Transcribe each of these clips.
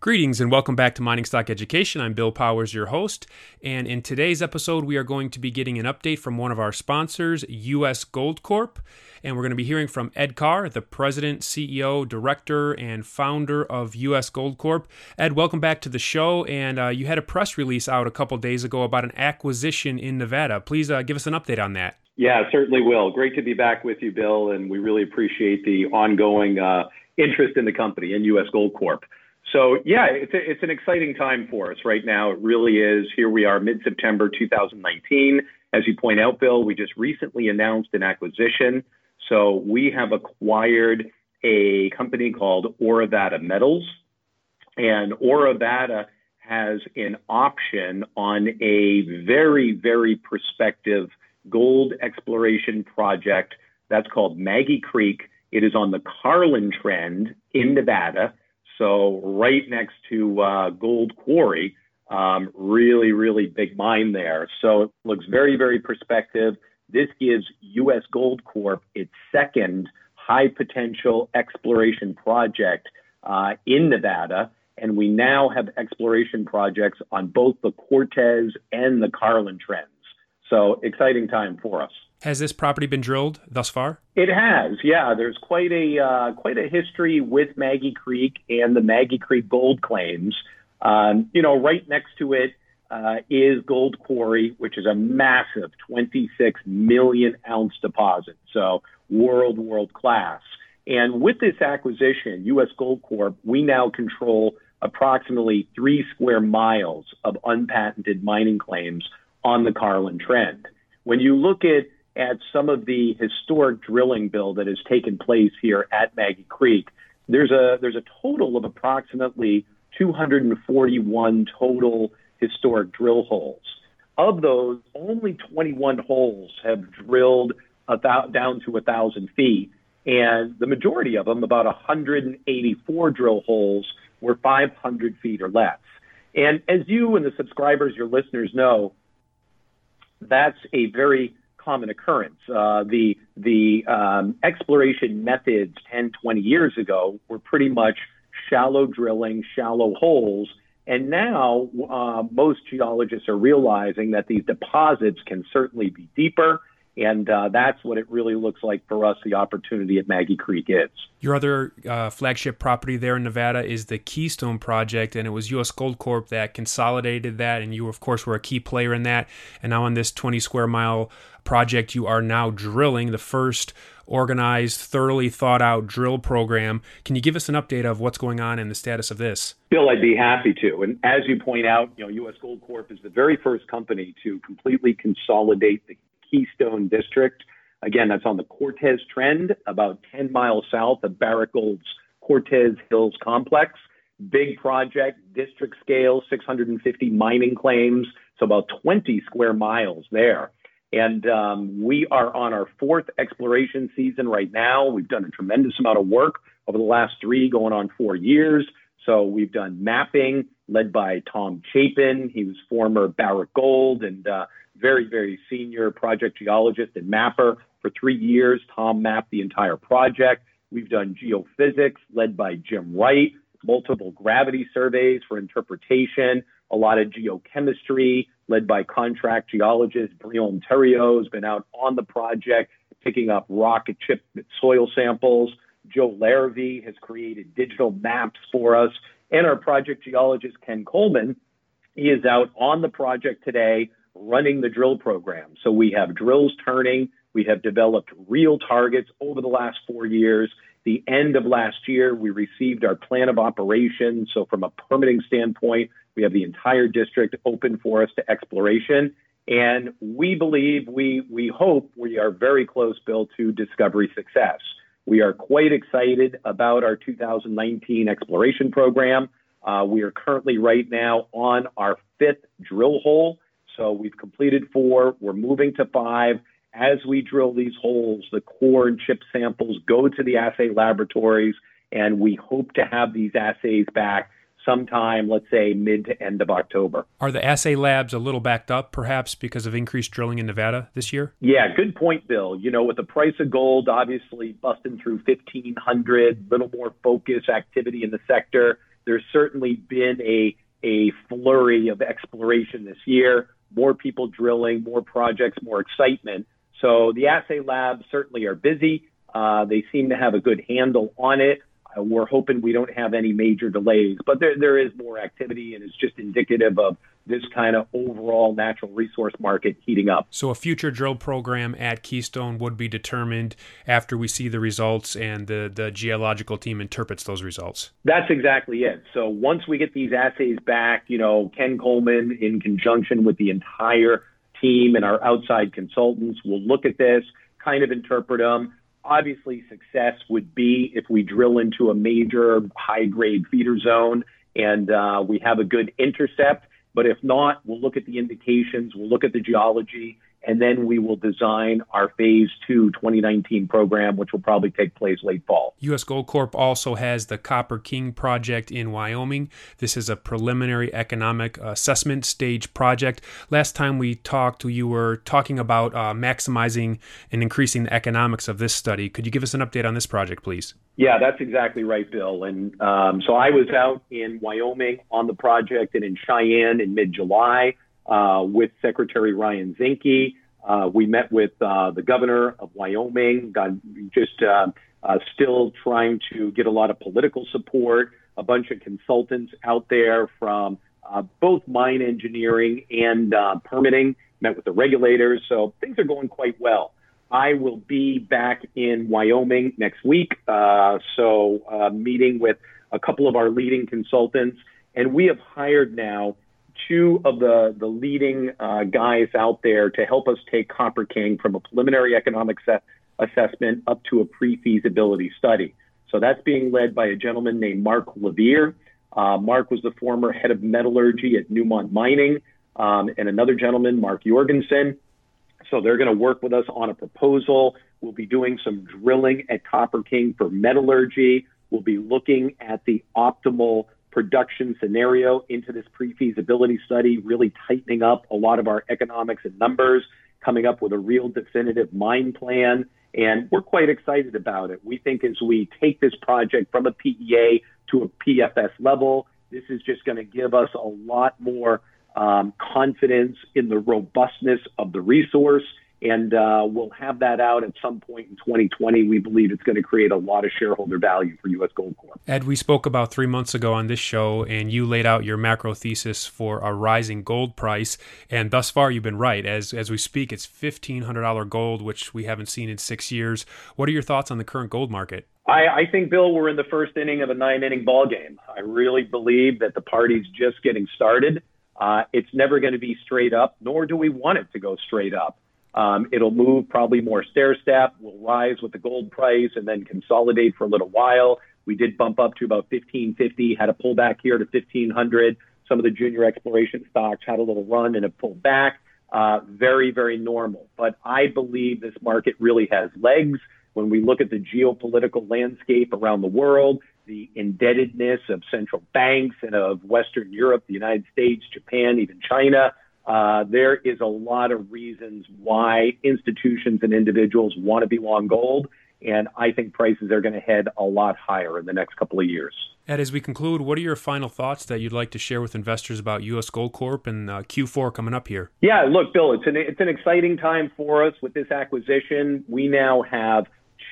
Greetings and welcome back to Mining Stock Education. I'm Bill Powers, your host, and in today's episode we are going to be getting an update from one of our sponsors, U.S. Gold Corp, and we're going to be hearing from Ed Carr, the president, CEO, director, and founder of U.S. Gold Corp. Ed, welcome back to the show, and you had a press release out a couple days ago about an acquisition in Nevada. Please give us an update on that. Yeah, certainly will. Great to be back with you, Bill, and we really appreciate the ongoing interest in the company and U.S. Gold Corp. So, yeah, it's an exciting time for us right now. It really is. Here we are, mid-September 2019. As you point out, Bill, we just recently announced an acquisition. So we have acquired a company called Orovada Metals. And Orovada has an option on a very, very prospective gold exploration project that's called Maggie Creek. It is on the Carlin trend in Nevada. So right next to Gold Quarry, really, really big mine there. So it looks very, very prospective. This gives U.S. Gold Corp its second high potential exploration project in Nevada. And we now have exploration projects on both the Cortez and the Carlin trends. So exciting time for us. Has this property been drilled thus far? It has, yeah. There's quite a history with Maggie Creek and the Maggie Creek gold claims. Right next to it is Gold Quarry, which is a massive 26 million ounce deposit. So world class. And with this acquisition, U.S. Gold Corp, we now control approximately 3 square miles of unpatented mining claims on the Carlin trend. When you look at some of the historic drilling, Bill, that has taken place here at Maggie Creek, there's a total of approximately 241 total historic drill holes. Of those, only 21 holes have drilled about down to 1,000 feet, and the majority of them, about 184 drill holes, were 500 feet or less. And as you and the subscribers, your listeners know, that's a very common occurrence. The exploration methods 10, 20 years ago were pretty much shallow drilling, shallow holes. And now most geologists are realizing that these deposits can certainly be deeper. And that's what it really looks like for us, the opportunity at Maggie Creek is. Your other flagship property there in Nevada is the Keystone Project, and it was U.S. Gold Corp that consolidated that, and you, of course, were a key player in that. And now on this 20-square-mile project, you are now drilling the first organized, thoroughly thought-out drill program. Can you give us an update of what's going on and the status of this? Bill, I'd be happy to. And as you point out, U.S. Gold Corp is the very first company to completely consolidate the Keystone District. Again, that's on the Cortez trend, about 10 miles south of Barrick Gold's Cortez Hills complex. Big project, district scale, 650 mining claims, so about 20 square miles there. And we are on our 4th exploration season right now. We've done a tremendous amount of work over the last 3, going on 4 years. So we've done mapping led by Tom Chapin. He was former Barrick Gold and very, very senior project geologist and mapper. For 3 years, Tom mapped the entire project. We've done geophysics led by Jim Wright, multiple gravity surveys for interpretation, a lot of geochemistry led by contract geologist Brion Terrio, who's been out on the project picking up rock and chip soil samples. Joe Larravee has created digital maps for us. And our project geologist, Ken Coleman, he is out on the project today running the drill program. So we have drills turning. We have developed real targets over the last 4 years. The end of last year, we received our plan of operations. So from a permitting standpoint, we have the entire district open for us to exploration. And we believe, we hope we are very close, Bill, to discovery success. We are quite excited about our 2019 exploration program. We are currently right now on our 5th drill hole. So we've completed 4. We're moving to 5. As we drill these holes, the core and chip samples go to the assay laboratories, and we hope to have these assays back sometime, let's say, mid to end of October. Are the assay labs a little backed up, perhaps, because of increased drilling in Nevada this year? Yeah, good point, Bill. With the price of gold, obviously, busting through $1,500, little more focus activity in the sector, There's certainly been a flurry of exploration this year, more people drilling, more projects, more excitement. So the assay labs certainly are busy. They seem to have a good handle on it. We're hoping we don't have any major delays, but there is more activity, and it's just indicative of this kind of overall natural resource market heating up. So a future drill program at Keystone would be determined after we see the results and the geological team interprets those results. That's exactly it. So once we get these assays back, you know, Ken Coleman, in conjunction with the entire team and our outside consultants, will look at this, kind of interpret them. Obviously, success would be if we drill into a major high-grade feeder zone and we have a good intercept. But if not, we'll look at the indications, we'll look at the geology, and then we will design our Phase 2 2019 program, which will probably take place late fall. U.S. Gold Corp also has the Copper King Project in Wyoming. This is a preliminary economic assessment stage project. Last time we talked, you were talking about maximizing and increasing the economics of this study. Could you give us an update on this project, please? Yeah, that's exactly right, Bill. And so I was out in Wyoming on the project and in Cheyenne in mid-July. With Secretary Ryan Zinke. We met with the governor of Wyoming, still trying to get a lot of political support, a bunch of consultants out there from both mine engineering and permitting, met with the regulators. So things are going quite well. I will be back in Wyoming next week, so meeting with a couple of our leading consultants. And we have hired now two of the leading guys out there to help us take Copper King from a preliminary economic assessment up to a pre-feasibility study. So that's being led by a gentleman named Mark Levere. Mark was the former head of metallurgy at Newmont Mining, and another gentleman, Mark Jorgensen. So they're going to work with us on a proposal. We'll be doing some drilling at Copper King for metallurgy. We'll be looking at the optimal production scenario into this pre-feasibility study, really tightening up a lot of our economics and numbers, coming up with a real definitive mine plan. And we're quite excited about it. We think as we take this project from a PEA to a PFS level, this is just going to give us a lot more confidence in the robustness of the resource. And we'll have that out at some point in 2020. We believe it's going to create a lot of shareholder value for U.S. Gold Corp. Ed, we spoke about 3 months ago on this show, and you laid out your macro thesis for a rising gold price. And thus far, you've been right. As we speak, it's $1,500 gold, which we haven't seen in 6 years. What are your thoughts on the current gold market? I think, Bill, we're in the first inning of a 9-inning ballgame. I really believe that the party's just getting started. It's never going to be straight up, nor do we want it to go straight up. It'll move probably more stair-step, will rise with the gold price, and then consolidate for a little while. We did bump up to about $1,550, had a pullback here to $1,500. Some of the junior exploration stocks had a little run and a pullback. Very, very normal. But I believe this market really has legs. When we look at the geopolitical landscape around the world, the indebtedness of central banks and of Western Europe, the United States, Japan, even China, there is a lot of reasons why institutions and individuals want to be long gold, and I think prices are going to head a lot higher in the next couple of years. Ed, as we conclude, what are your final thoughts that you'd like to share with investors about U.S. Gold Corp and Q4 coming up here? Yeah, look, Bill, it's an exciting time for us with this acquisition. We now have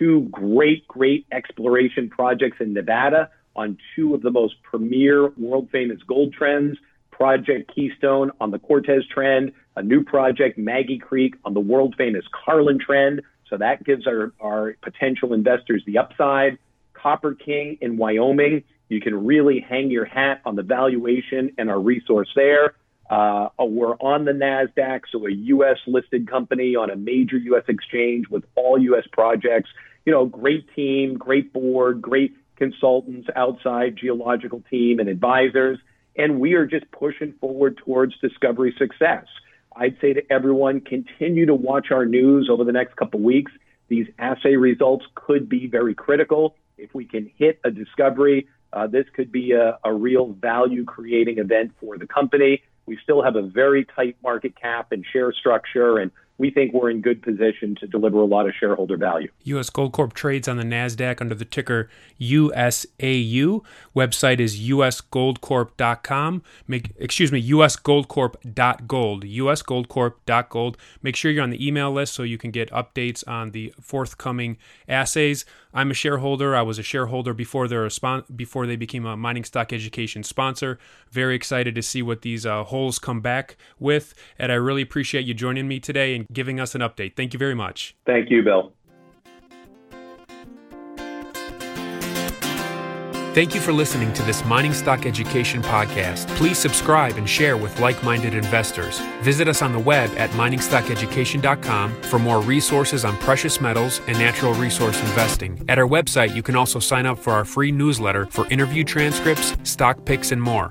two great exploration projects in Nevada on two of the most premier world-famous gold trends. Project Keystone on the Cortez trend, a new project, Maggie Creek, on the world-famous Carlin trend. So that gives our potential investors the upside. Copper King in Wyoming, you can really hang your hat on the valuation and our resource there. We're on the NASDAQ, so a U.S.-listed company on a major U.S. exchange with all U.S. projects. You know, great team, great board, great consultants, outside geological team and advisors. And we are just pushing forward towards discovery success. I'd say to everyone, continue to watch our news over the next couple of weeks. These assay results could be very critical. If we can hit a discovery, this could be a real value-creating event for the company. We still have a very tight market cap and share structure, and we think we're in good position to deliver a lot of shareholder value. U.S. Gold Corp trades on the NASDAQ under the ticker USAU. Website is usgoldcorp.com. usgoldcorp.gold. usgoldcorp.gold. Make sure you're on the email list so you can get updates on the forthcoming assays. I'm a shareholder. I was a shareholder before they became a Mining Stock Education sponsor. Very excited to see what these holes come back with. And I really appreciate you joining me today and giving us an update. Thank you very much. Thank you, Bill. Thank you for listening to this Mining Stock Education podcast. Please subscribe and share with like-minded investors. Visit us on the web at miningstockeducation.com for more resources on precious metals and natural resource investing. At our website, you can also sign up for our free newsletter for interview transcripts, stock picks, and more.